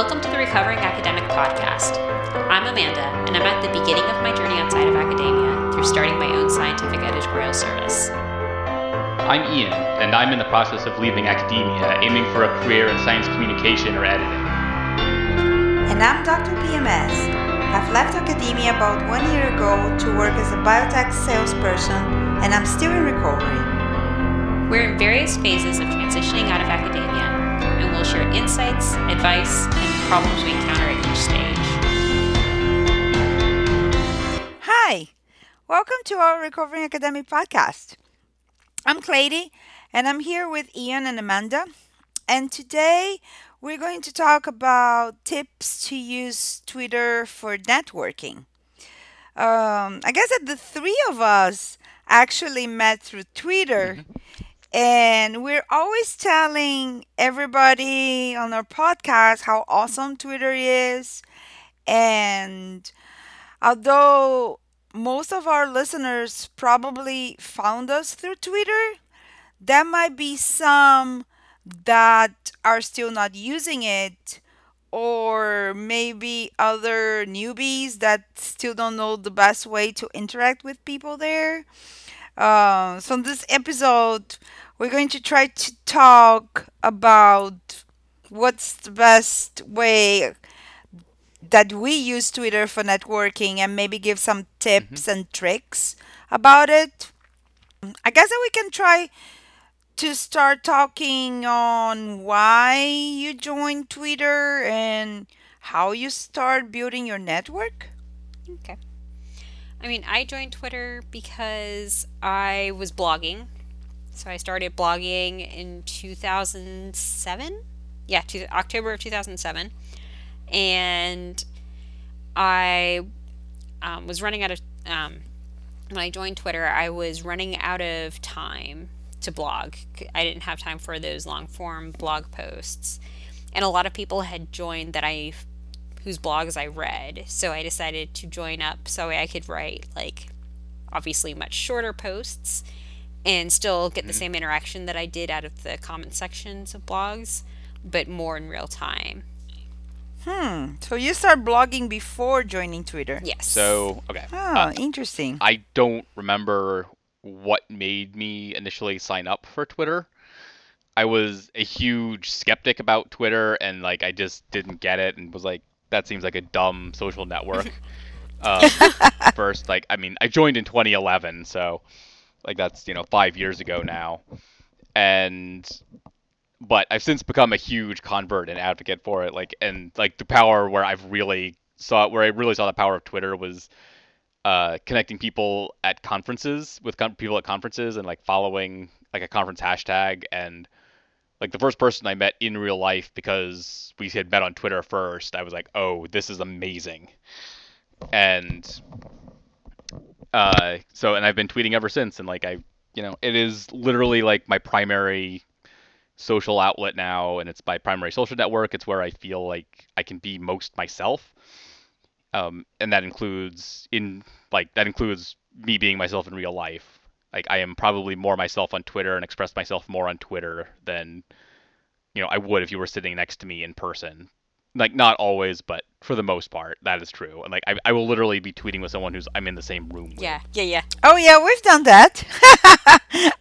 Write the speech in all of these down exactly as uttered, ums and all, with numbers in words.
Welcome to the Recovering Academic Podcast. I'm Amanda, and I'm at the beginning of my journey outside of academia through starting my own scientific editorial service. I'm Ian, and I'm in the process of leaving academia, aiming for a career in science communication or editing. And I'm Doctor P M S. I've left academia about one year ago to work as a biotech salesperson, and I'm still in recovery. We're in various phases of transitioning out of academia, and we'll share insights, advice, and problems we encounter at each stage. Hi, welcome to our Recovering Academic Podcast. I'm Clady, and I'm here with Ian and Amanda. And today we're going to talk about tips to use Twitter for networking. Um, I guess that the three of us actually met through Twitter. And we're always telling everybody on our podcast how awesome Twitter is. And although most of our listeners probably found us through Twitter, there might be some that are still not using it, or maybe other newbies that still don't know the best way to interact with people there. Uh, so in this episode, we're going to try to talk about what's the best way that we use Twitter for networking and maybe give some tips mm-hmm. and tricks about it. I guess that we can try to start talking on why you joined Twitter and how you start building your network. Okay. I mean, I joined Twitter because I was blogging. So I started blogging in two thousand seven. Yeah, two, October of two thousand seven. And I um, was running out of... Um, when I joined Twitter, I was running out of time to blog. I didn't have time for those long-form blog posts. And a lot of people had joined that I... whose blogs I read, so I decided to join up so I could write, like, obviously much shorter posts and still get mm-hmm. the same interaction that I did out of the comment sections of blogs, but more in real time. Hmm. So you start blogging before joining Twitter? Yes. So, okay. Oh, uh, interesting. I don't remember what made me initially sign up for Twitter. I was a huge skeptic about Twitter, and, like, I just didn't get it and was like, that seems like a dumb social network. um, first, like, I mean, I joined in twenty eleven, so, like, that's, you know, five years ago now. And, but I've since become a huge convert and advocate for it. Like, and, like, the power where I've really saw, where I really saw the power of Twitter was uh, connecting people at conferences, with con- people at conferences and, like, following, like, a conference hashtag. And, like, the first person I met in real life, because we had met on Twitter first, I was like, oh, this is amazing. And uh, so, and I've been tweeting ever since. And, like, I, you know, it is literally, like, my primary social outlet now. And it's my primary social network. It's where I feel like I can be most myself. Um, and that includes in, like, that includes me being myself in real life. Like, I am probably more myself on Twitter and express myself more on Twitter than, you know, I would if you were sitting next to me in person. Like, not always, but for the most part, that is true. And, like, I, I will literally be tweeting with someone who's I'm in the same room with. Yeah, yeah, yeah. Oh, yeah, we've done that.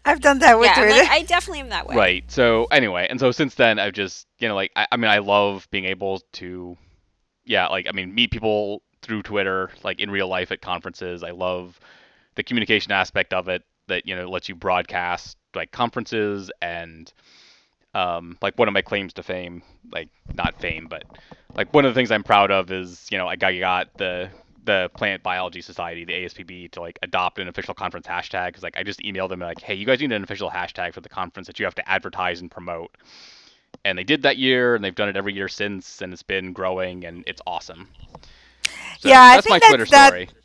I've done that with yeah, Twitter. Like, I definitely am that way. Right. So, anyway, and so since then, I've just, you know, like, I, I mean, I love being able to, yeah, like, I mean, meet people through Twitter, like, in real life at conferences. I love the communication aspect of it. That, you know, lets you broadcast, like, conferences and um, like, one of my claims to fame, like, not fame, but, like, one of the things I'm proud of is, you know, I got, I got the the Plant Biology Society, the A S P B, to, like, adopt an official conference hashtag. Because, like, I just emailed them, like, hey, you guys need an official hashtag for the conference that you have to advertise and promote. And they did that year, and they've done it every year since, and it's been growing, and it's awesome. So, yeah, that's I think my Twitter that's story. That...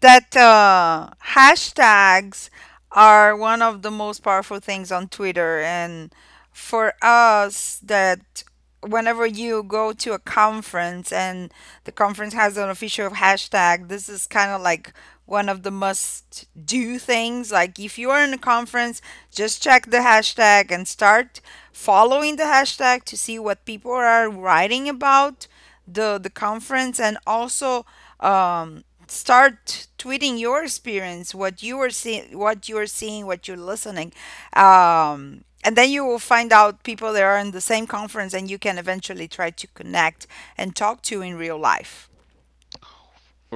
That uh, hashtags are one of the most powerful things on Twitter. And for us, that whenever you go to a conference and the conference has an official hashtag, this is kind of like one of the must do things. Like if you are in a conference, just check the hashtag and start following the hashtag to see what people are writing about the, the conference, and also um, start tweeting your experience, what you are seeing, what you're seeing, what you're listening. Um, and then you will find out people that are in the same conference and you can eventually try to connect and talk to in real life.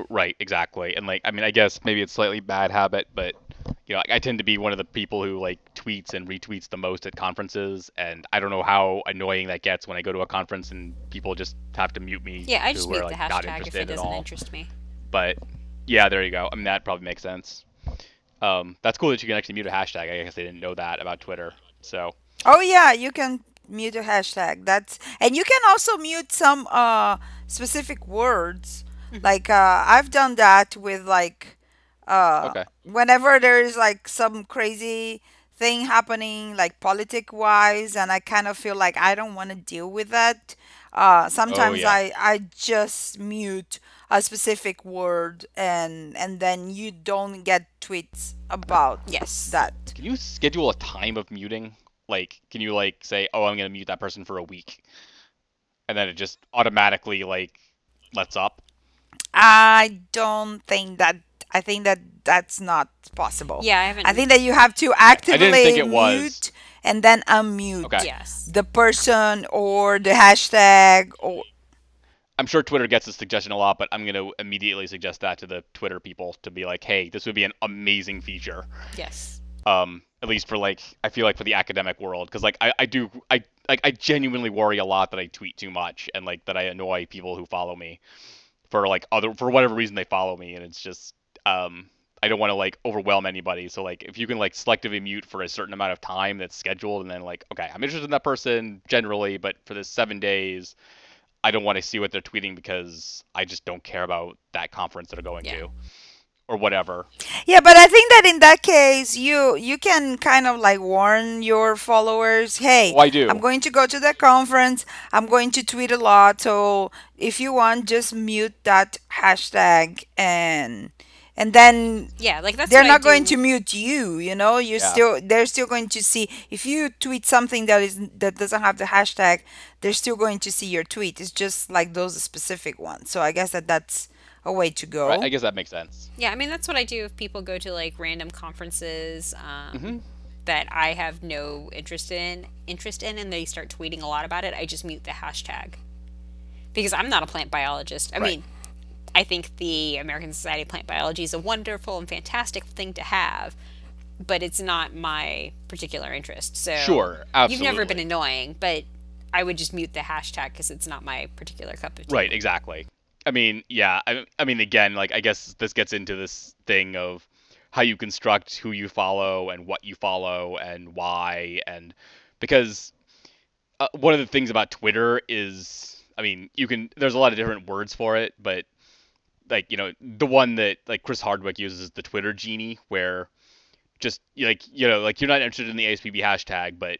Right, exactly. And like, I mean, I guess maybe it's slightly bad habit, but you know, I, I tend to be one of the people who like tweets and retweets the most at conferences, and I don't know how annoying that gets when I go to a conference and people just have to mute me. Yeah, I just mute like, the hashtag if it doesn't interest me. But yeah, there you go. I mean, that probably makes sense. Um, that's cool that you can actually mute a hashtag. I guess I didn't know that about Twitter. So. Oh yeah, you can mute a hashtag. That's, and you can also mute some uh, specific words. Like uh, I've done that with like uh, okay. whenever there is like some crazy thing happening, like politic wise, and I kind of feel like I don't want to deal with that. Uh, sometimes oh, yeah. I, I just mute a specific word, and and then you don't get tweets about yes that. Can you schedule a time of muting? Like, can you like say, oh, I'm gonna mute that person for a week, and then it just automatically like lets up? I don't think that. I think that that's not possible. Yeah, I haven't. I think that you have to actively mute and then unmute okay. yes. the person or the hashtag. Or I'm sure Twitter gets this suggestion a lot, but I'm going to immediately suggest that to the Twitter people to be like, "Hey, this would be an amazing feature." Yes. Um, at least for like, I feel like for the academic world, because like I, I do, I like I genuinely worry a lot that I tweet too much and like that I annoy people who follow me. For like other, for whatever reason they follow me, and it's just um, I don't want to like overwhelm anybody. So like if you can like selectively mute for a certain amount of time that's scheduled, and then like okay, I'm interested in that person generally, but for the seven days, I don't want to see what they're tweeting because I just don't care about that conference that they're going yeah. to, or whatever. Yeah, but I think that in that case, you you can kind of like warn your followers, hey, oh, I do. I'm going to go to that conference. I'm going to tweet a lot, so. If you want, just mute that hashtag, and and then yeah, like that's they're not going to mute you. You know, you're yeah. still they're still going to see if you tweet something that is that doesn't have the hashtag. They're still going to see your tweet. It's just like those specific ones. So I guess that that's a way to go. Right, I guess that makes sense. Yeah, I mean that's what I do if people go to like random conferences um, mm-hmm. that I have no interest in interest in, and they start tweeting a lot about it. I just mute the hashtag. Because I'm not a plant biologist. I right. mean, I think the American Society of Plant Biology is a wonderful and fantastic thing to have, but it's not my particular interest. So sure, absolutely. You've never been annoying, but I would just mute the hashtag because it's not my particular cup of tea. Right, exactly. I mean, yeah. I, I mean, again, like I guess this gets into this thing of how you construct who you follow and what you follow and why, and because uh, one of the things about Twitter is. I mean, you can, there's a lot of different words for it, but like, you know, the one that like Chris Hardwick uses is the Twitter genie, where just like, you know, like you're not interested in the A S P B hashtag, but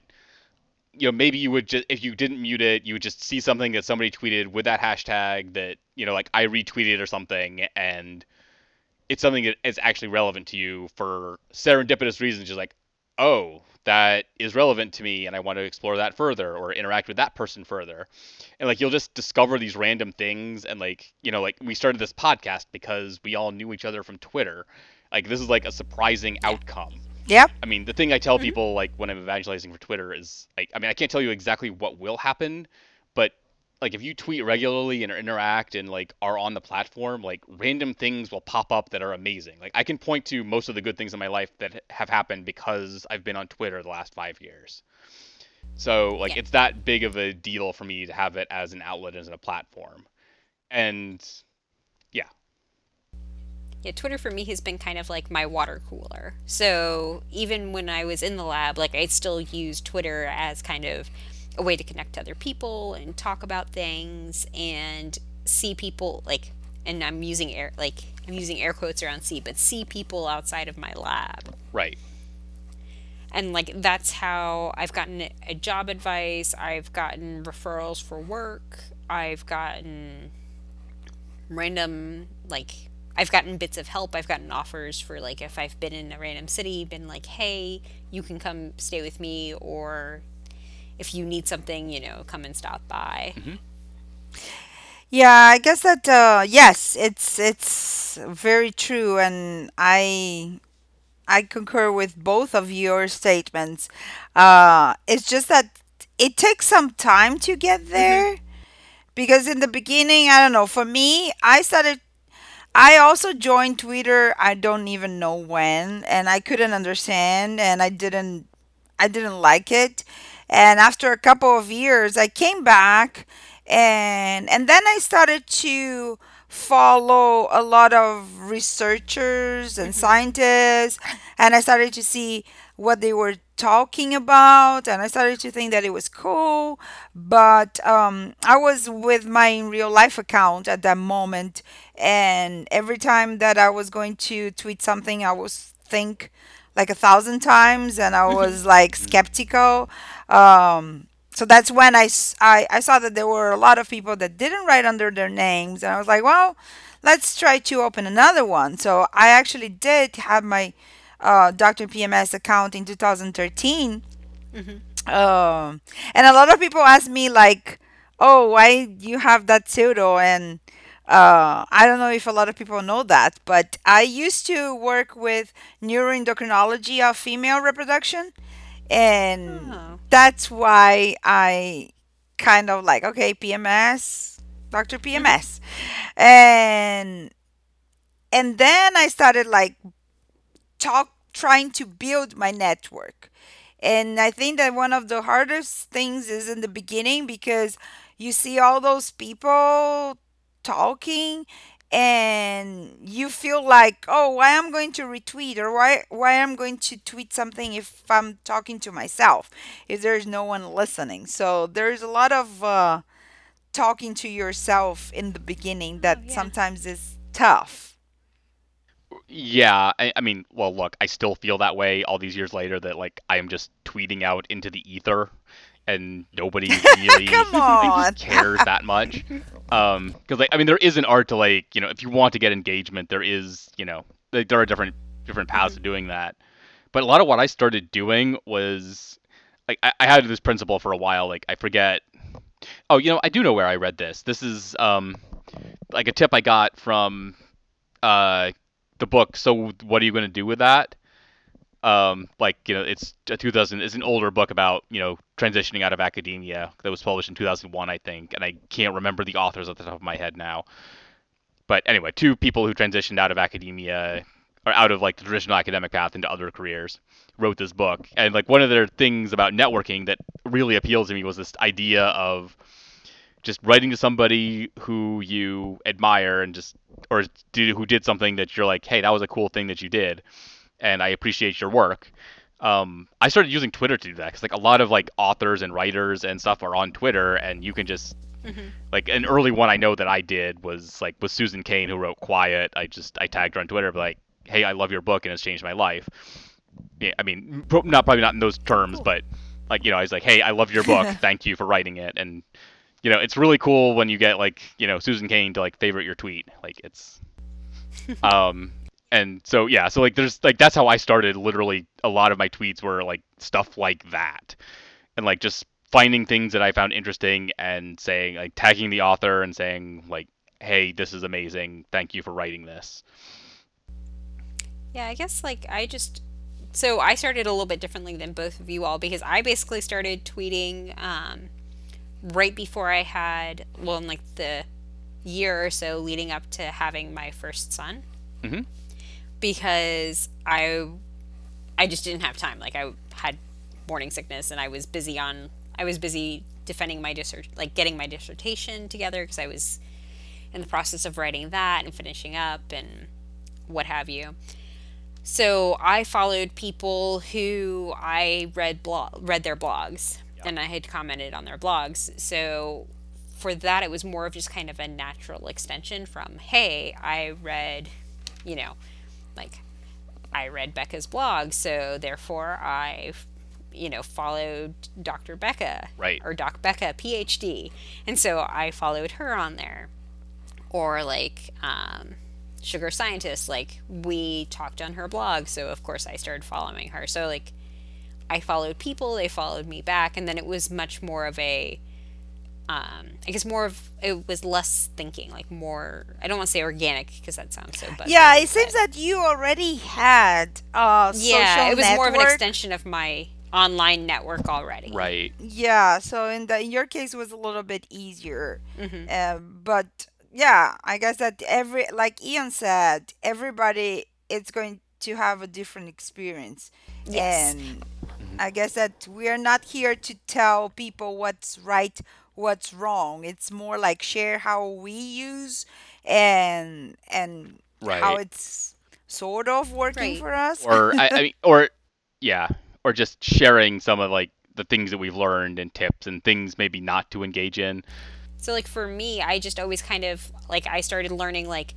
you know, maybe you would just, if you didn't mute it, you would just see something that somebody tweeted with that hashtag that, you know, like I retweeted or something. And it's something that is actually relevant to you for serendipitous reasons. Just like, oh, that is relevant to me and I want to explore that further or interact with that person further. And like, you'll just discover these random things. And like, you know, like we started this podcast because we all knew each other from Twitter. Like this is like a surprising outcome. Yep. I mean, the thing I tell mm-hmm. people like when I'm evangelizing for Twitter is like, I mean, I can't tell you exactly what will happen, but like if you tweet regularly and interact and like are on the platform, like random things will pop up that are amazing. Like I can point to most of the good things in my life that have happened because I've been on Twitter the last five years. So like yeah. it's that big of a deal for me to have it as an outlet, as a platform. And yeah. Yeah, Twitter for me has been kind of like my water cooler. So even when I was in the lab, like I still use Twitter as kind of a way to connect to other people and talk about things and see people like, and I'm using air, like I'm using air quotes around see, but see people outside of my lab. Right. And like, that's how I've gotten a job advice. I've gotten referrals for work. I've gotten random like I've gotten bits of help. I've gotten offers for, like, if I've been in a random city, been like, hey, you can come stay with me, or if you need something, you know, come and stop by. Mm-hmm. Yeah, I guess that, uh, yes, it's it's very true, and I I concur with both of your statements. Uh, it's just that it takes some time to get there, mm-hmm. because in the beginning, I don't know, for me, I started I also joined Twitter, I don't even know when, and I couldn't understand, and I didn't I didn't like it. And after a couple of years, I came back, and and then I started to follow a lot of researchers and scientists, and I started to see what they were talking about, and I started to think that it was cool. But um, I was with my real life account at that moment, and every time that I was going to tweet something, I was think like a thousand times, and I was like skeptical. Um, so that's when I, I, I saw that there were a lot of people that didn't write under their names, and I was like, well, let's try to open another one. So I actually did have my Uh, Doctor P M S account in two thousand thirteen, mm-hmm. um, and a lot of people ask me, like, "Oh, why you have that pseudo?" And uh, I don't know if a lot of people know that, but I used to work with neuroendocrinology of female reproduction, and oh. that's why I kind of like, okay, P M S, Doctor P M S, mm-hmm. and and then I started like. Talk, trying to build my network. And I think that one of the hardest things is in the beginning, because you see all those people talking and you feel like, oh, why I'm going to retweet, or why why I'm going to tweet something if I'm talking to myself, if there's no one listening. So there's a lot of uh, talking to yourself in the beginning that oh, yeah. sometimes is tough. Yeah, I, I mean, well, look, I still feel that way all these years later, that, like, I am just tweeting out into the ether, and nobody really cares that much. Um, because, like, I mean, there is an art to, like, you know, if you want to get engagement, there is, you know, like, there are different different paths to doing that. But a lot of what I started doing was, like, I, I had this principle for a while, like, I forget. Oh, you know, I do know where I read this. This is, um, like, a tip I got from, uh, the book, So What Are You Going to Do With That? Um, like, you know, it's a two thousand, it's an older book about, you know, transitioning out of academia that was published in two thousand one, I think. And I can't remember the authors off the top of my head now. But anyway, two people who transitioned out of academia, or out of, like, the traditional academic path into other careers, wrote this book. And, like, one of their things about networking that really appeals to me was this idea of just writing to somebody who you admire, and just, or do, who did something that you're like, hey, that was a cool thing that you did, and I appreciate your work. Um, I started using Twitter to do that, because, like, a lot of, like, authors and writers and stuff are on Twitter, and you can just, mm-hmm. like, an early one I know that I did was, like, with Susan Cain, who wrote Quiet. I just, I tagged her on Twitter, but, like, hey, I love your book, and it's changed my life. Yeah, I mean, not probably not in those terms, cool. but, like, you know, I was like, hey, I love your book. Thank you for writing it, and... You know, it's really cool when you get, like, you know, Susan Cain to, like, favorite your tweet. Like, it's, um, and so, yeah, so, like, there's, like, that's how I started. Literally a lot of my tweets were, like, stuff like that. And, like, just finding things that I found interesting and saying, like, tagging the author and saying, like, hey, this is amazing. Thank you for writing this. Yeah, I guess, like, I just, so I started a little bit differently than both of you all, because I basically started tweeting, um, right before I had, well, in, like, the year or so leading up to having my first son, mm-hmm. because I, I just didn't have time. Like, I had morning sickness, and I was busy on, I was busy defending my dissert, like, getting my dissertation together, because I was in the process of writing that and finishing up and what have you. So I followed people who I read blog, read their blogs. And I had commented on their blogs. So for that, it was more of just kind of a natural extension from, hey, I read, you know, like, I read Becca's blog, so therefore I, you know, followed Doctor Becca. Right. Or Doc Becca, P H D. And so I followed her on there. Or, like, um, Sugar Scientist, like, we talked on her blog, so of course I started following her. So, like, I followed people, they followed me back, and then it was much more of a, um, I guess more of, it was less thinking, like more, I don't want to say organic, because that sounds so bad. Yeah, it seems that you already had a social network. Yeah, it was more of an extension of my online network already. Right. Yeah, so in, the, in your case, it was a little bit easier, mm-hmm. uh, but... Yeah, I guess that every, like Ian said, everybody is going to have a different experience. Yes. And I guess that we're not here to tell people what's right, what's wrong. It's more like share how we use and and right. how it's sort of working right. for us. Or I, I mean, or yeah, or just sharing some of like the things that we've learned and tips and things maybe not to engage in. So, like, for me, I just always kind of, like, I started learning, like,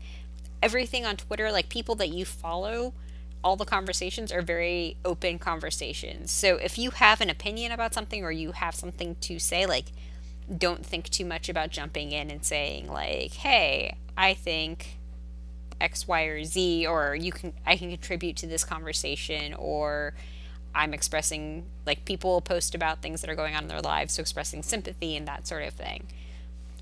everything on Twitter, like, people that you follow, all the conversations are very open conversations. So if you have an opinion about something or you have something to say, like, don't think too much about jumping in and saying, like, hey, I think X, Y, or Z, or you can, I can contribute to this conversation, or... I'm expressing, like, people post about things that are going on in their lives, so expressing sympathy and that sort of thing,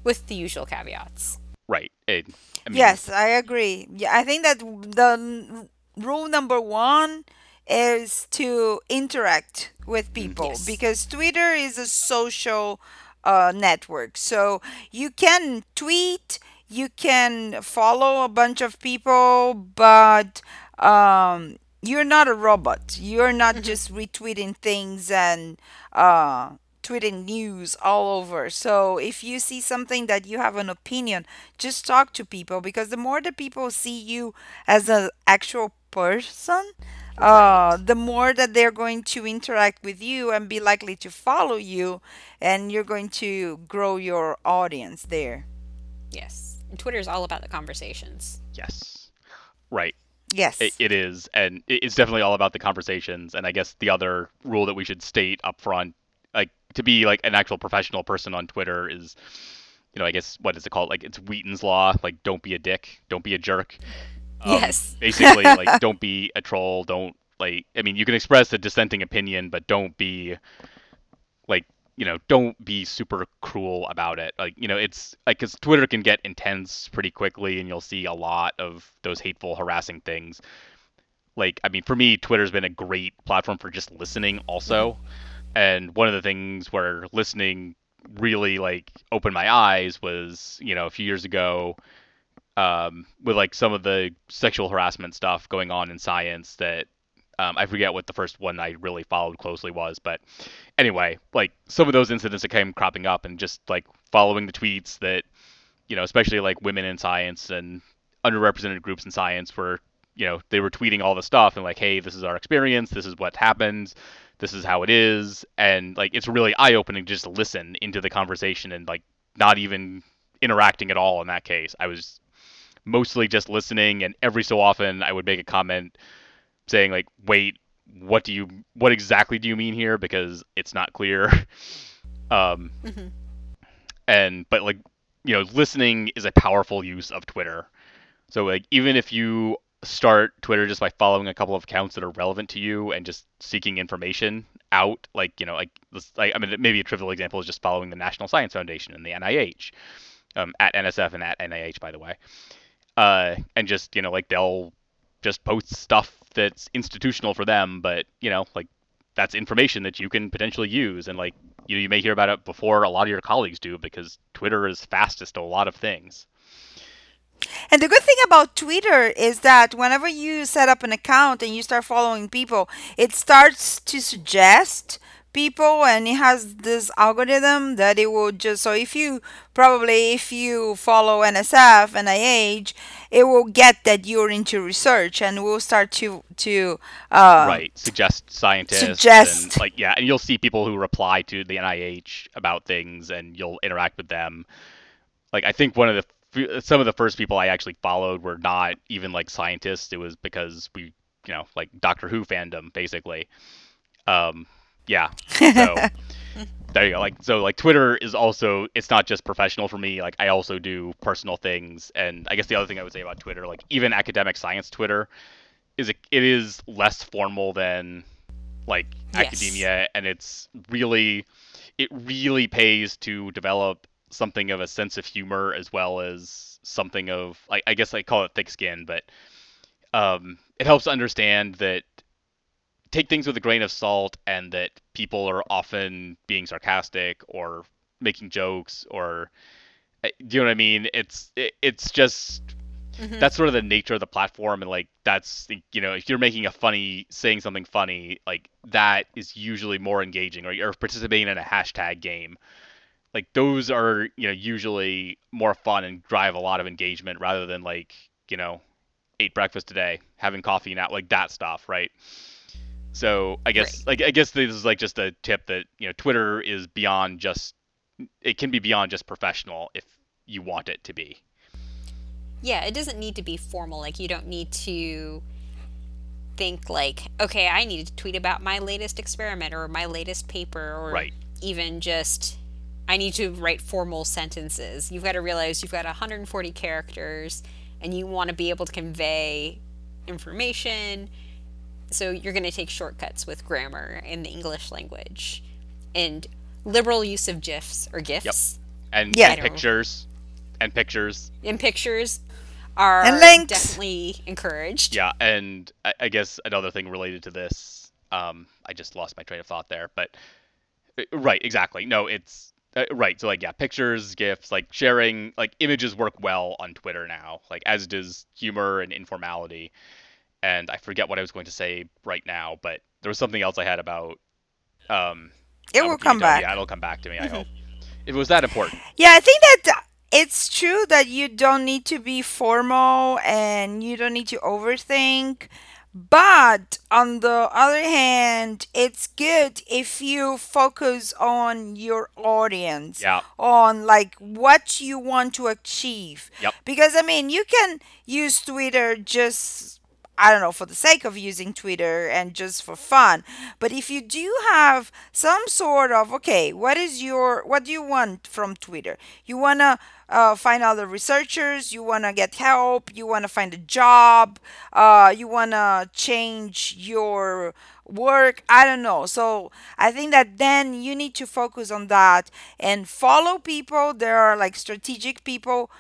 with the usual caveats. Right. I mean, yes, I agree. Yeah, I think that the rule number one is to interact with people, yes. because Twitter is a social uh, network, so you can tweet, you can follow a bunch of people, but... Um, You're not a robot. You're not mm-hmm. just retweeting things and uh, tweeting news all over. So if you see something that you have an opinion, just talk to people, because the more the people see you as an actual person, uh, the more that they're going to interact with you and be likely to follow you, and you're going to grow your audience there. Yes. And Twitter is all about the conversations. Yes. Right. Yes, it, it is. And it's definitely all about the conversations. And I guess the other rule that we should state up front, like to be like an actual professional person on Twitter is, you know, I guess, what is it called? Like, it's Wheaton's law. Like, don't be a dick. Don't be a jerk. Um, yes. Basically, like, don't be a troll. Don't like, I mean, you can express a dissenting opinion, but don't be like, you know, don't be super cruel about it. Like, you know, it's like, because Twitter can get intense pretty quickly, and you'll see a lot of those hateful, harassing things. Like, I mean, for me, Twitter's been a great platform for just listening also. And one of the things where listening really, like, opened my eyes was, you know, a few years ago um, with, like, some of the sexual harassment stuff going on in science that, Um, I forget what the first one I really followed closely was, but anyway, like, some of those incidents that came cropping up, and just like following the tweets that, you know, especially like women in science and underrepresented groups in science were, you know, they were tweeting all the stuff and like, hey, this is our experience. This is what happened. This is how it is. And like, it's really eye opening to just listen into the conversation and like not even interacting at all. In that case, I was mostly just listening, and every so often I would make a comment saying like, wait, what do you, what exactly do you mean here? Because it's not clear. Um, mm-hmm. And, but like, you know, listening is a powerful use of Twitter. So like, even if you start Twitter just by following a couple of accounts that are relevant to you and just seeking information out, like, you know, like, like I mean, maybe a trivial example is just following the National Science Foundation and the N I H, um, at N S F and at N I H, by the way. Uh, and just, you know, like they'll just post stuff that's institutional for them, but you know, like that's information that you can potentially use, and like you know, you may hear about it before a lot of your colleagues do, because Twitter is fastest to a lot of things. And the good thing about Twitter is that whenever you set up an account and you start following people, it starts to suggest people, and it has this algorithm that it will just, so if you probably if you follow N S F, N I H, it will get that you're into research and will start to to uh, right suggest scientists suggest and like yeah, and you'll see people who reply to the N I H about things, and you'll interact with them. Like I think one of the some of the first people I actually followed were not even like scientists. It was because we you know like Doctor Who fandom basically. Um, Yeah. So there you go. Like, so like Twitter is also, it's not just professional for me. Like I also do personal things. And I guess the other thing I would say about Twitter, like even academic science Twitter is, a, it is less formal than like yes. academia. And it's really, it really pays to develop something of a sense of humor as well as something of, I, I guess I call it thick skin, but um, it helps understand that take things with a grain of salt and that people are often being sarcastic or making jokes or, do you know what I mean? It's, it, it's just, mm-hmm. that's sort of the nature of the platform. And like, that's, you know, if you're making a funny, saying something funny, like that is usually more engaging or you're participating in a hashtag game. Like those are, you know, usually more fun and drive a lot of engagement rather than like, you know, ate breakfast today, having coffee now, like that stuff. Right. So I guess right. like I guess this is like just a tip that, you know, Twitter is beyond just, it can be beyond just professional if you want it to be. Yeah, it doesn't need to be formal. Like you don't need to think like, okay, I need to tweet about my latest experiment or my latest paper or right. even just I need to write formal sentences. You've got to realize you've got one hundred forty characters and you want to be able to convey information. So you're going to take shortcuts with grammar in the English language and liberal use of GIFs or GIFs. Yep. And, yeah. and pictures. And pictures. And pictures are and definitely encouraged. Yeah. And I, I guess another thing related to this, um, I just lost my train of thought there, but right. Exactly. No, it's uh, right. So like, yeah, pictures, GIFs, like sharing, like images work well on Twitter now, like as does humor and informality. And I forget what I was going to say right now, but there was something else I had about... Um, it will come back. Yeah, it'll come back to me, mm-hmm. I hope. It was that important. Yeah, I think that it's true that you don't need to be formal and you don't need to overthink. But on the other hand, it's good if you focus on your audience, yeah. on like what you want to achieve. Yep. Because, I mean, you can use Twitter just... I don't know, for the sake of using Twitter and just for fun. But if you do have some sort of, okay, what is your, what do you want from Twitter? You want to uh, find other researchers, you want to get help, you want to find a job, uh, you want to change your work, I don't know. So I think that then you need to focus on that and follow people. There are like strategic people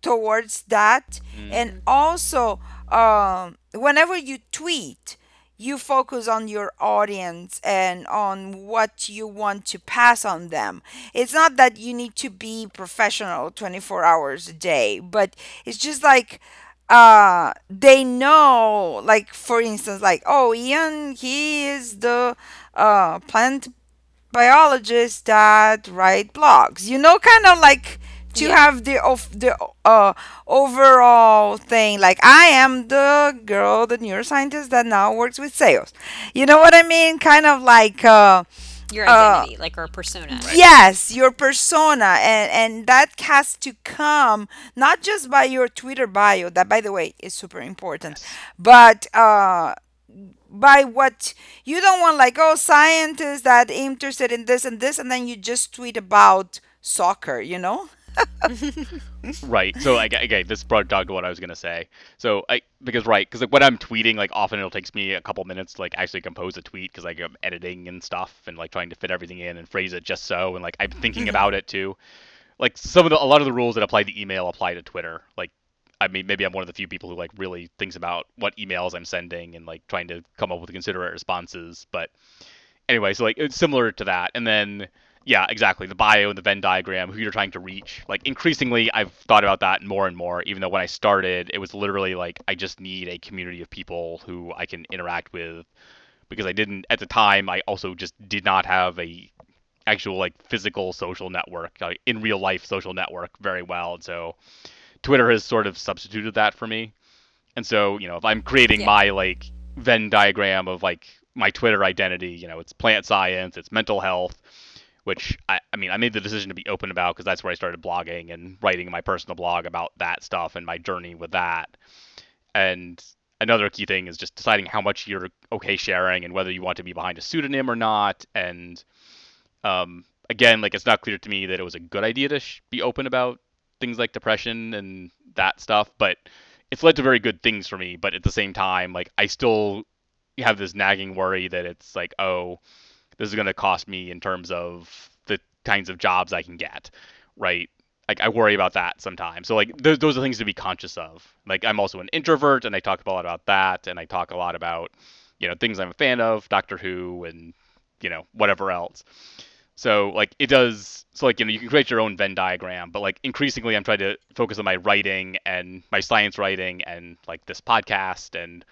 towards that. Mm. And also, um, whenever you tweet, you focus on your audience and on what you want to pass on them. It's not that you need to be professional twenty-four hours a day, but it's just like uh, they know, like, for instance, like, oh, Ian, he is the uh, plant biologist that write blogs, you know, kind of like to yeah. have the of the uh overall thing, like I am the girl, the neuroscientist that now works with sales. You know what I mean? Kind of like uh, your identity, uh, like our persona. Right? Yes, your persona, and and that has to come not just by your Twitter bio, that by the way is super important, yes. but uh. by what you don't want, like oh scientists that interested in this and this, and then you just tweet about soccer, you know. Right. So like, okay, this brought down to what I was gonna say. So I because right because like when I'm tweeting, like often it'll take me a couple minutes to like actually compose a tweet because like I'm editing and stuff and like trying to fit everything in and phrase it just so, and like I'm thinking about it too. Like some of the a lot of the rules that apply to email apply to Twitter. Like I mean, maybe I'm one of the few people who like really thinks about what emails I'm sending and like trying to come up with considerate responses. But anyway, so like it's similar to that. And then, yeah, exactly. The bio and the Venn diagram, who you're trying to reach. Like increasingly, I've thought about that more and more, even though when I started, it was literally like, I just need a community of people who I can interact with because I didn't at the time. I also just did not have a actual like physical social network, like, in real life social network very well. And so Twitter has sort of substituted that for me. And so, you know, if I'm creating yeah. my like Venn diagram of like my Twitter identity, you know, it's plant science, it's mental health, which I, I mean, I made the decision to be open about because that's where I started blogging and writing my personal blog about that stuff and my journey with that. And another key thing is just deciding how much you're okay sharing and whether you want to be behind a pseudonym or not. And um, again, like, it's not clear to me that it was a good idea to sh- be open about things like depression and that stuff, but it's led to very good things for me. But at the same time, like, I still have this nagging worry that it's like, oh, this is going to cost me in terms of the kinds of jobs I can get, right? Like, I worry about that sometimes. So, like, th- those are things to be conscious of. Like, I'm also an introvert, and I talk a lot about that, and I talk a lot about, you know, things I'm a fan of, Doctor Who, and, you know, whatever else. So, like, it does, so, like, you know, you can create your own Venn diagram, but, like, increasingly I'm trying to focus on my writing and my science writing and, like, this podcast and,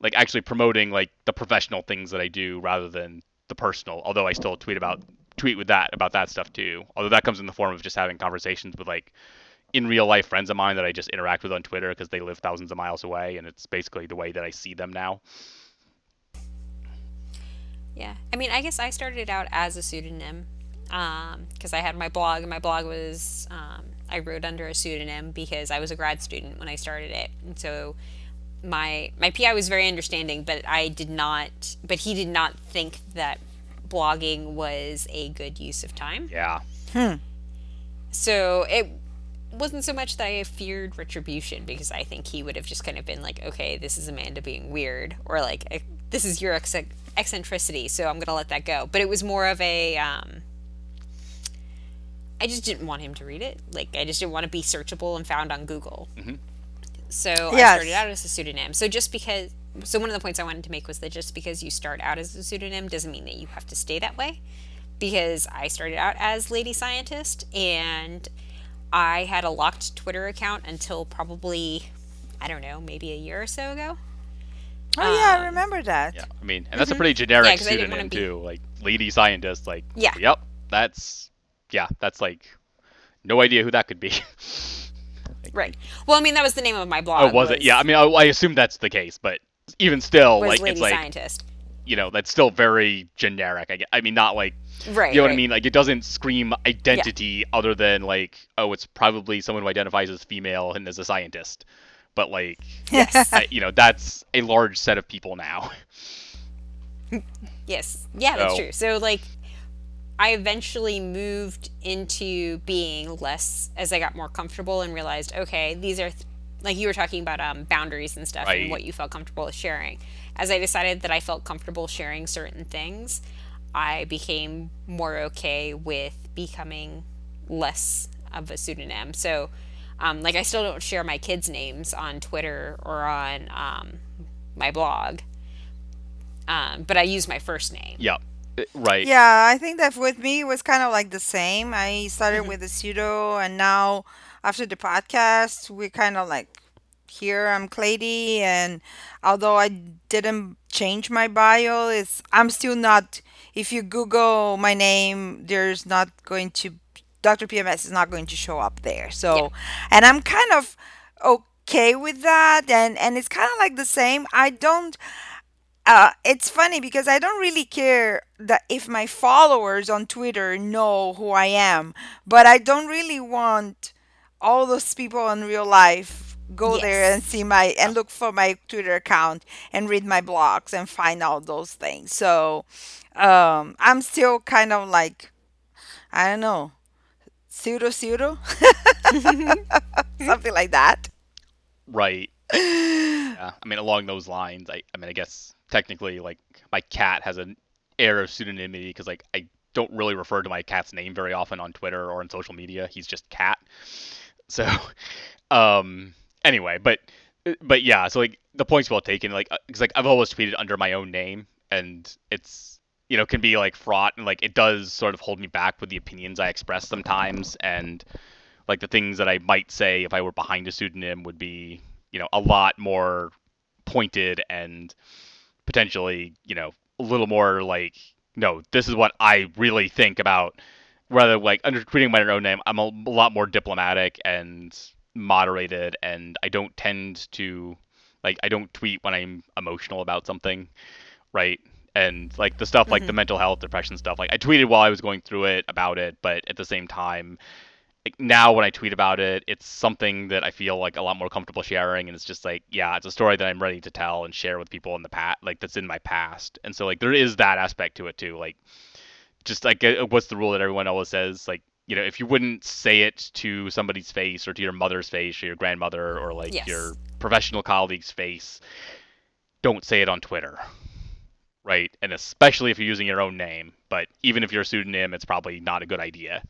like, actually promoting, like, the professional things that I do rather than the personal, although I still tweet about, tweet with that, about that stuff too. Although that comes in the form of just having conversations with, like, in real life friends of mine that I just interact with on Twitter because they live thousands of miles away, and it's basically the way that I see them now. Yeah. I mean, I guess I started out as a pseudonym um, because I had my blog, and my blog was, um, I wrote under a pseudonym because I was a grad student when I started it. And so my my P I was very understanding, but I did not, but he did not think that blogging was a good use of time. Yeah. Hmm. So it wasn't so much that I feared retribution, because I think he would have just kind of been like, okay, this is Amanda being weird, or like, this is your ex- eccentricity, so I'm gonna let that go. But it was more of a um I just didn't want him to read it. Like, I just didn't want to be searchable and found on Google. Mm-hmm. So yes. I started out as a pseudonym. So just because so one of the points I wanted to make was that just because you start out as a pseudonym doesn't mean that you have to stay that way, because I started out as Lady Scientist, and I had a locked Twitter account until probably, I don't know, maybe a year or so ago. Oh, yeah, um, I remember that. Yeah, I mean, and that's mm-hmm. a pretty generic yeah, pseudonym, be... too. Like, Lady Scientist, like, yeah. yep, that's, yeah, that's like, no idea who that could be. Like, right. Well, I mean, that was the name of my blog. Oh, was, was... it? Yeah, I mean, I, I assume that's the case, but even still, like, Lady it's like, Scientist. You know, that's still very generic. I, guess. I mean, not like, right, you know right. what I mean? Like, it doesn't scream identity yeah. other than, like, oh, it's probably someone who identifies as female and is a scientist. But, like, yes. uh, you know, that's a large set of people now. Yes. Yeah, so. That's true. So, like, I eventually moved into being less as I got more comfortable and realized, okay, these are, th- like, you were talking about um, boundaries and stuff right. and what you felt comfortable with sharing. As I decided that I felt comfortable sharing certain things, I became more okay with becoming less of a pseudonym. So, Um, like, I still don't share my kids' names on Twitter or on um, my blog, um, but I use my first name. Yeah, right. Yeah, I think that with me it was kind of like the same. I started mm-hmm. with a pseudo, and now after the podcast, we kind of like, here I'm Clady, and although I didn't change my bio, it's I'm still not, if you Google my name, there's not going to be Doctor P M S is not going to show up there. So, yeah. And I'm kind of okay with that. And, and it's kind of like the same. I don't, uh, it's funny because I don't really care that if my followers on Twitter know who I am, but I don't really want all those people in real life go yes. there and see my, and look for my Twitter account and read my blogs and find out those things. So, um, I'm still kind of like, I don't know. Pseudo, pseudo, something like that. Right. Yeah. I mean, along those lines, I, I mean, I guess technically, like, my cat has an air of pseudonymity because, like, I don't really refer to my cat's name very often on Twitter or on social media. He's just Cat. So, um, anyway, but, but yeah, so, like, the point's well taken. Like, because, like, I've always tweeted under my own name, and it's, you know, can be, like, fraught, and, like, it does sort of hold me back with the opinions I express sometimes, and, like, the things that I might say if I were behind a pseudonym would be, you know, a lot more pointed and potentially, you know, a little more, like, no, this is what I really think about, rather, like, under tweeting my own name, I'm a, a lot more diplomatic and moderated, and I don't tend to, like, I don't tweet when I'm emotional about something, right? And, like, the stuff, like, mm-hmm. the mental health, depression stuff, like, I tweeted while I was going through it about it, but at the same time, like, now when I tweet about it, it's something that I feel, like, a lot more comfortable sharing, and it's just, like, yeah, it's a story that I'm ready to tell and share with people in the past, like, that's in my past. And so, like, there is that aspect to it, too. Like, just like, what's the rule that everyone always says? Like, you know, if you wouldn't say it to somebody's face or to your mother's face or your grandmother or like yes. your professional colleague's face, don't say it on Twitter. Right. And especially if you're using your own name. But even if you're a pseudonym, it's probably not a good idea.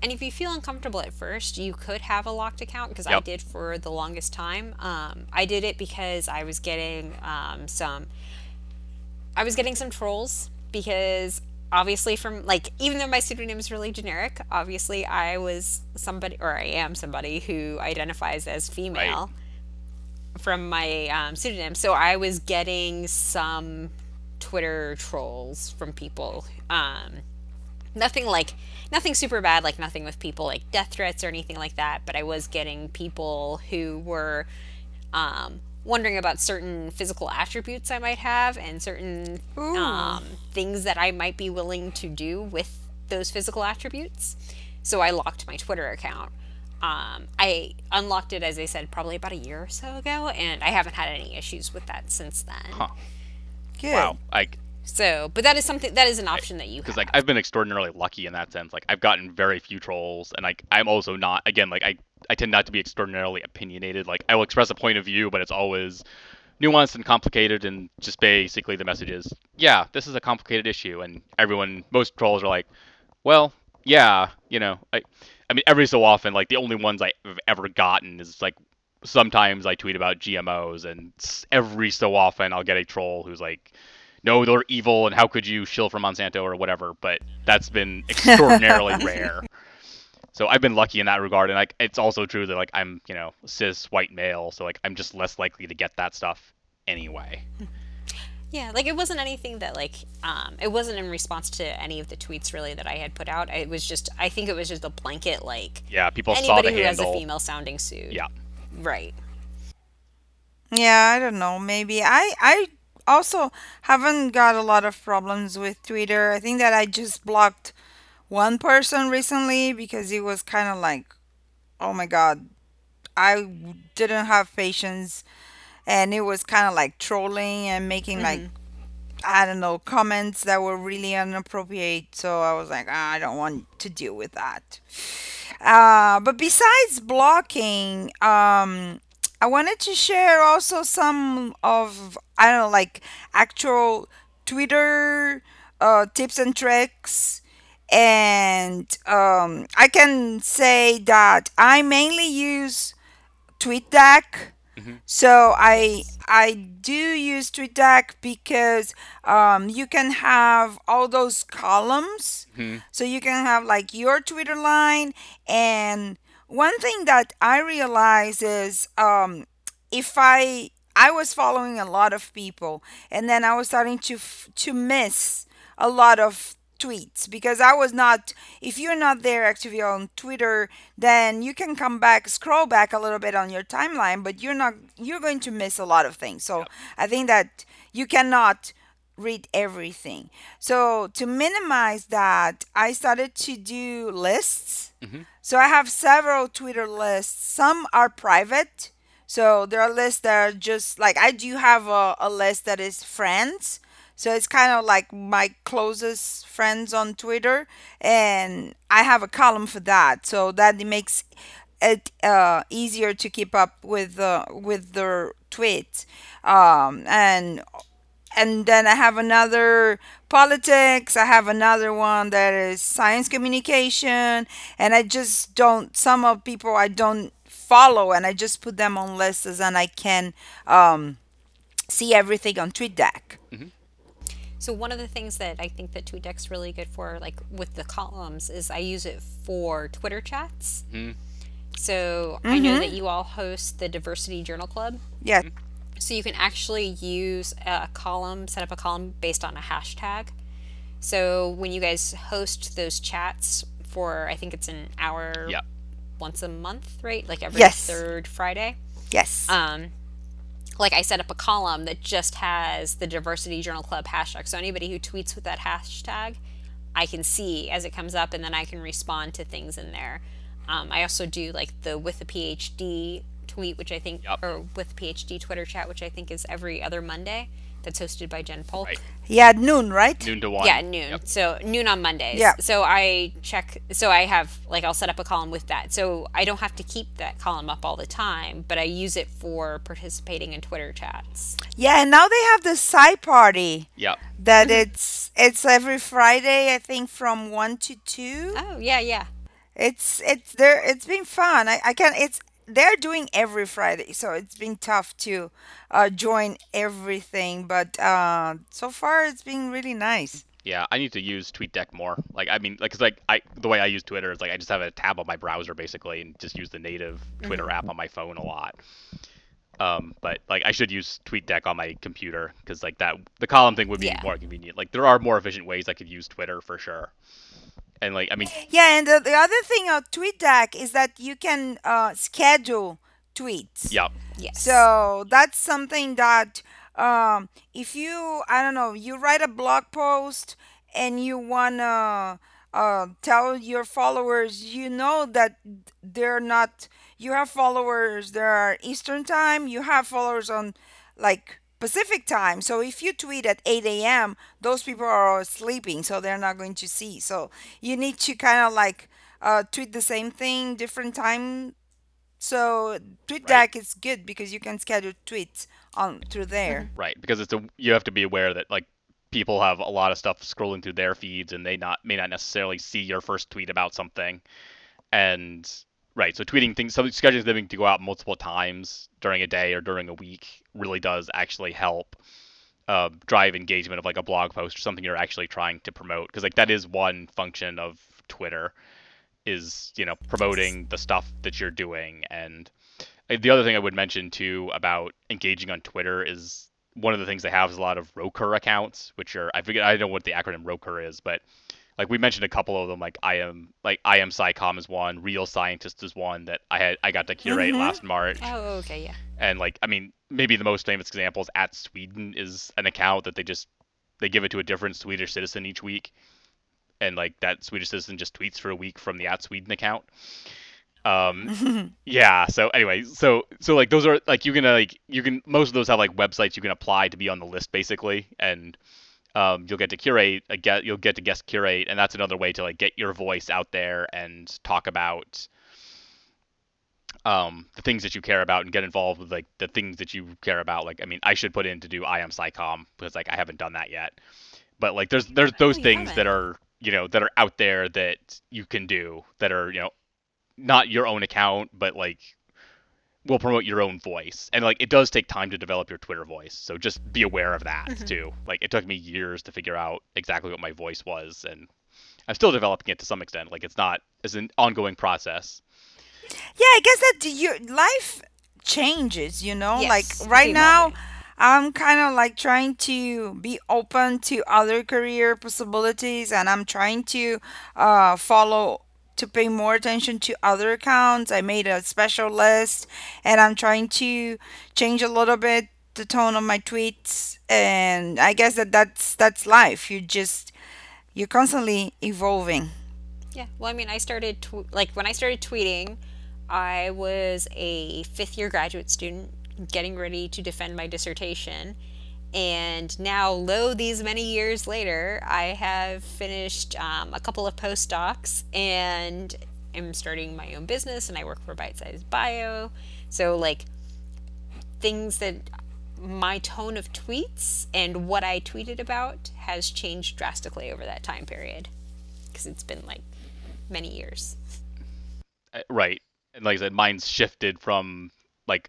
And if you feel uncomfortable at first, you could have a locked account, because yep. I did for the longest time. Um, I did it because I was getting um, some, I was getting some trolls, because obviously from, like, even though my pseudonym is really generic, obviously I was somebody, or I am somebody who identifies as female right. from my um, pseudonym. So I was getting some Twitter trolls from people. Um, nothing like... Nothing super bad, like nothing with people like death threats or anything like that, but I was getting people who were um, wondering about certain physical attributes I might have and certain um, things that I might be willing to do with those physical attributes. So I locked my Twitter account. Um, I unlocked it, as I said, probably about a year or so ago, and I haven't had any issues with that since then. Huh. Good. Wow. I- So, but that is something, that is an option that you have. Because, like, I've been extraordinarily lucky in that sense. Like, I've gotten very few trolls, and, like, I'm also not, again, like, I, I tend not to be extraordinarily opinionated. Like, I will express a point of view, but it's always nuanced and complicated, and just basically the message is, yeah, this is a complicated issue. And everyone, most trolls are like, well, yeah, you know, I, I mean, every so often, like, the only ones I've ever gotten is, like, sometimes I tweet about G M Os, and every so often I'll get a troll who's like, no, they're evil, and how could you shill for Monsanto or whatever? But that's been extraordinarily rare. So I've been lucky in that regard, and like it's also true that like I'm, you know, cis white male, so like I'm just less likely to get that stuff anyway. Yeah, like it wasn't anything that like um, it wasn't in response to any of the tweets really that I had put out. It was just I think it was just a blanket like yeah, people saw the handle. Anybody who has a female sounding suit. Yeah. Right. Yeah, I don't know. Maybe I I. also haven't got a lot of problems with Twitter. I think that I just blocked one person recently because it was kind of like, oh my god, I didn't have patience, and it was kind of like trolling and making mm-hmm. like, I don't know, comments that were really inappropriate. So I was like, oh, I don't want to deal with that. Uh, but besides blocking, um, I wanted to share also some of, I don't know, like actual Twitter uh, tips and tricks. And um, I can say that I mainly use TweetDeck. Mm-hmm. So I I do use TweetDeck because um, you can have all those columns. Mm-hmm. So you can have like your Twitter line. And one thing that I realized is um, if I, I was following a lot of people, and then I was starting to f- to miss a lot of tweets because I was not, if you're not there actively on Twitter, then you can come back, scroll back a little bit on your timeline, but you're not, you're going to miss a lot of things. So yep. I think that you cannot read everything. So to minimize that, I started to do lists. Mm-hmm. So I have several Twitter lists. Some are private. So there are lists that are just like, I do have a, a list that is friends. So it's kind of like my closest friends on Twitter. And I have a column for that. So that it makes it uh, easier to keep up with, uh, with the tweets. Um, and And then I have another politics. I have another one that is science communication. And I just don't, some of people I don't follow, and I just put them on lists, and I can um, see everything on TweetDeck. Mm-hmm. So one of the things that I think that TweetDeck's really good for, like with the columns, is I use it for Twitter chats. Mm-hmm. So mm-hmm. I know that you all host the Diversity Journal Club. Yeah. Mm-hmm. So you can actually use a column, set up a column based on a hashtag. So when you guys host those chats for, I think it's an hour yep. once a month, right? Like every yes. third Friday? Yes. Um, like I set up a column that just has the Diversity Journal Club hashtag. So anybody who tweets with that hashtag, I can see as it comes up, and then I can respond to things in there. Um, I also do like the With a PhD tweet, which I think, yep. or With PhD Twitter chat, which I think is every other Monday. that's hosted by Jen Polk. Right. Yeah, at noon, right? Noon to one. Yeah, noon. Yep. So noon on Mondays. Yeah. So I check, so I have, like, I'll set up a column with that. So I don't have to keep that column up all the time, but I use it for participating in Twitter chats. Yeah, and now they have the Sci Party. Yeah. That mm-hmm. it's it's every Friday, I think, from one to two. Oh, yeah, yeah. It's it's there. It's been fun. I, I can. It's they're doing every Friday, so it's been tough to uh, join everything. But uh, so far, it's been really nice. Yeah, I need to use TweetDeck more. Like, I mean, like, cause like I the way I use Twitter is like I just have a tab on my browser basically, and just use the native Twitter mm-hmm. app on my phone a lot. Um, but like I should use TweetDeck on my computer because like that the column thing would be yeah. more convenient. Like there are more efficient ways I could use Twitter for sure. And like I mean, yeah, and the, the other thing on TweetDeck is that you can uh, schedule tweets. Yeah. Yes. So that's something that um, if you I don't know you write a blog post and you wanna uh, tell your followers, you know that they're not. You have followers. There are Eastern time. You have followers on like Pacific time. So if you tweet at eight a.m., those people are sleeping, so they're not going to see. So you need to kind of like uh, tweet the same thing, different time. So TweetDeck right. is good because you can schedule tweets on through there. Right, because it's a, you have to be aware that like people have a lot of stuff scrolling through their feeds, and they not may not necessarily see your first tweet about something. And right, so tweeting things, so scheduling them to go out multiple times during a day or during a week really does actually help uh, drive engagement of like a blog post or something you're actually trying to promote. Because like that is one function of Twitter is, you know, promoting the stuff that you're doing. And the other thing I would mention too about engaging on Twitter is one of the things they have is a lot of Roker accounts, which are, I forget, I don't know what the acronym Roker is, but like we mentioned a couple of them, like I am, like I Am SciComm is one, Real Scientist is one that I had, I got to curate mm-hmm. last March. Oh, okay, yeah. And like, I mean, maybe the most famous example is at Sweden is an account that they just they give it to a different Swedish citizen each week, and like that Swedish citizen just tweets for a week from the at Sweden account. Um, yeah. So anyway, so so like those are like you can like you can most of those have like websites you can apply to be on the list basically, and Um, you'll get to curate, uh, get, you'll get to guest curate, and that's another way to like get your voice out there and talk about um, the things that you care about and get involved with like the things that you care about. Like, I mean, I should put in to do I Am SciComm because like I haven't done that yet, but like there's there's those oh, things haven't. that are you know that are out there that you can do that are you know not your own account, but like will promote your own voice. And like it does take time to develop your Twitter voice, so just be aware of that mm-hmm. too. Like it took me years to figure out exactly what my voice was, and I'm still developing it to some extent. Like it's not it's an ongoing process. Yeah, I guess that your life changes, you know. Yes, like right now I'm kind of like trying to be open to other career possibilities, and I'm trying to uh follow to pay more attention to other accounts. I made a special list, and I'm trying to change a little bit the tone of my tweets. And I guess that that's that's life. You just you're constantly evolving. Yeah. Well, I mean, I started tw- like when I started tweeting, I was a fifth year graduate student getting ready to defend my dissertation. And now, lo, these many years later, I have finished um, a couple of postdocs and am starting my own business, and I work for Bite Size Bio. So, like, things that my tone of tweets and what I tweeted about has changed drastically over that time period because it's been, like, many years. Right. And like I said, mine's shifted from, like,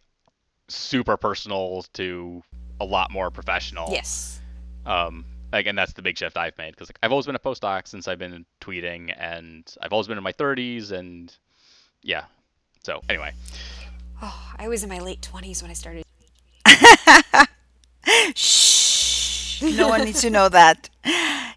super personal to a lot more professional. Yes. Um, like, and that's the big shift I've made, because like, I've always been a postdoc since I've been tweeting, and I've always been in my thirties, and yeah. So anyway. Oh, I was in my late twenties when I started. Shh. No one needs to know that.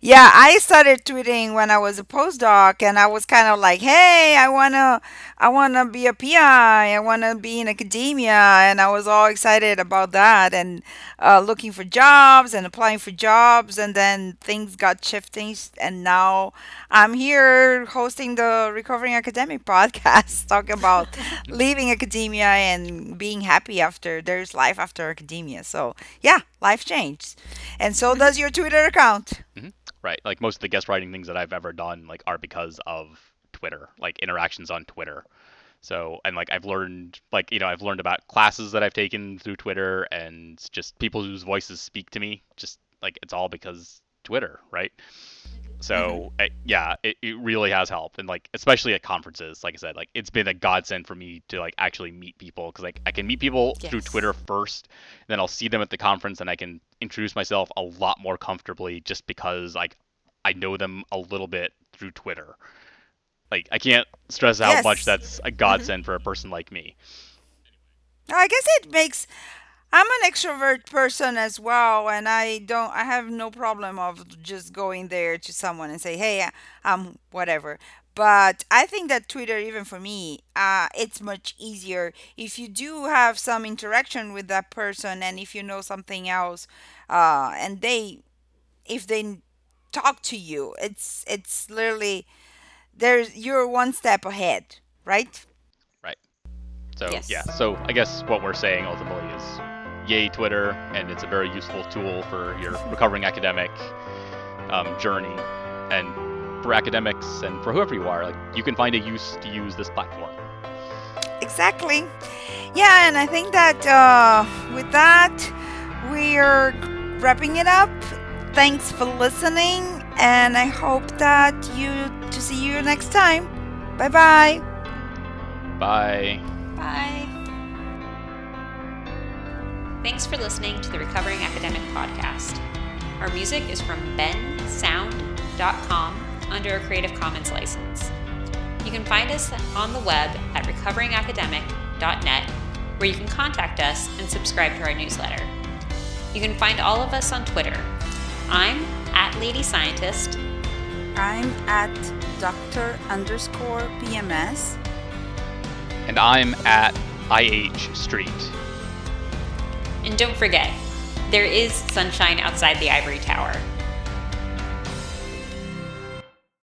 Yeah, I started tweeting when I was a postdoc, and I was kind of like, hey, I wanna, I wanna be a P I, I wanna be in academia, and I was all excited about that, and uh, looking for jobs and applying for jobs, and then things got shifting, and now I'm here hosting the Recovering Academic Podcast, talking about leaving academia and being happy after there's life after academia. So yeah, life changed, and so does your Twitter account. Mm-hmm. Right. Like most of the guest writing things that I've ever done, like, are because of Twitter, like interactions on Twitter. So, and like, I've learned, like, you know, I've learned about classes that I've taken through Twitter, and just people whose voices speak to me, just like, it's all because Twitter. Right. So mm-hmm. it, yeah, it, it really has helped. And like, especially at conferences, like I said, like it's been a godsend for me to like actually meet people. Cause like I can meet people yes. through Twitter first, then I'll see them at the conference and I can introduce myself a lot more comfortably just because like I know them a little bit through Twitter. Like I can't stress yes. how much that's a godsend mm-hmm. for a person like me. I guess it makes, I'm an extrovert person as well, and I don't, I have no problem of just going there to someone and say, hey, I'm whatever. But I think that Twitter, even for me, uh, it's much easier if you do have some interaction with that person, and if you know something else, uh, and they, if they talk to you, it's it's literally, there's you're one step ahead, right? Right. So yes. yeah. So I guess what we're saying ultimately is, yay Twitter, and it's a very useful tool for your recovering academic um, journey, and for academics and for whoever you are, like you can find a use to use this platform. Exactly. Yeah, and I think that uh, with that, we're wrapping it up. Thanks for listening, and I hope that you to see you next time. Bye bye. Bye. Bye. Thanks for listening to the Recovering Academic Podcast. Our music is from ben sound dot com under a Creative Commons license. You can find us on the web at recovering academic dot net, where you can contact us and subscribe to our newsletter. You can find all of us on Twitter. I'm at Lady Scientist. I'm at Doctor underscore P M S. And I'm at I H Street. And don't forget, there is sunshine outside the ivory tower.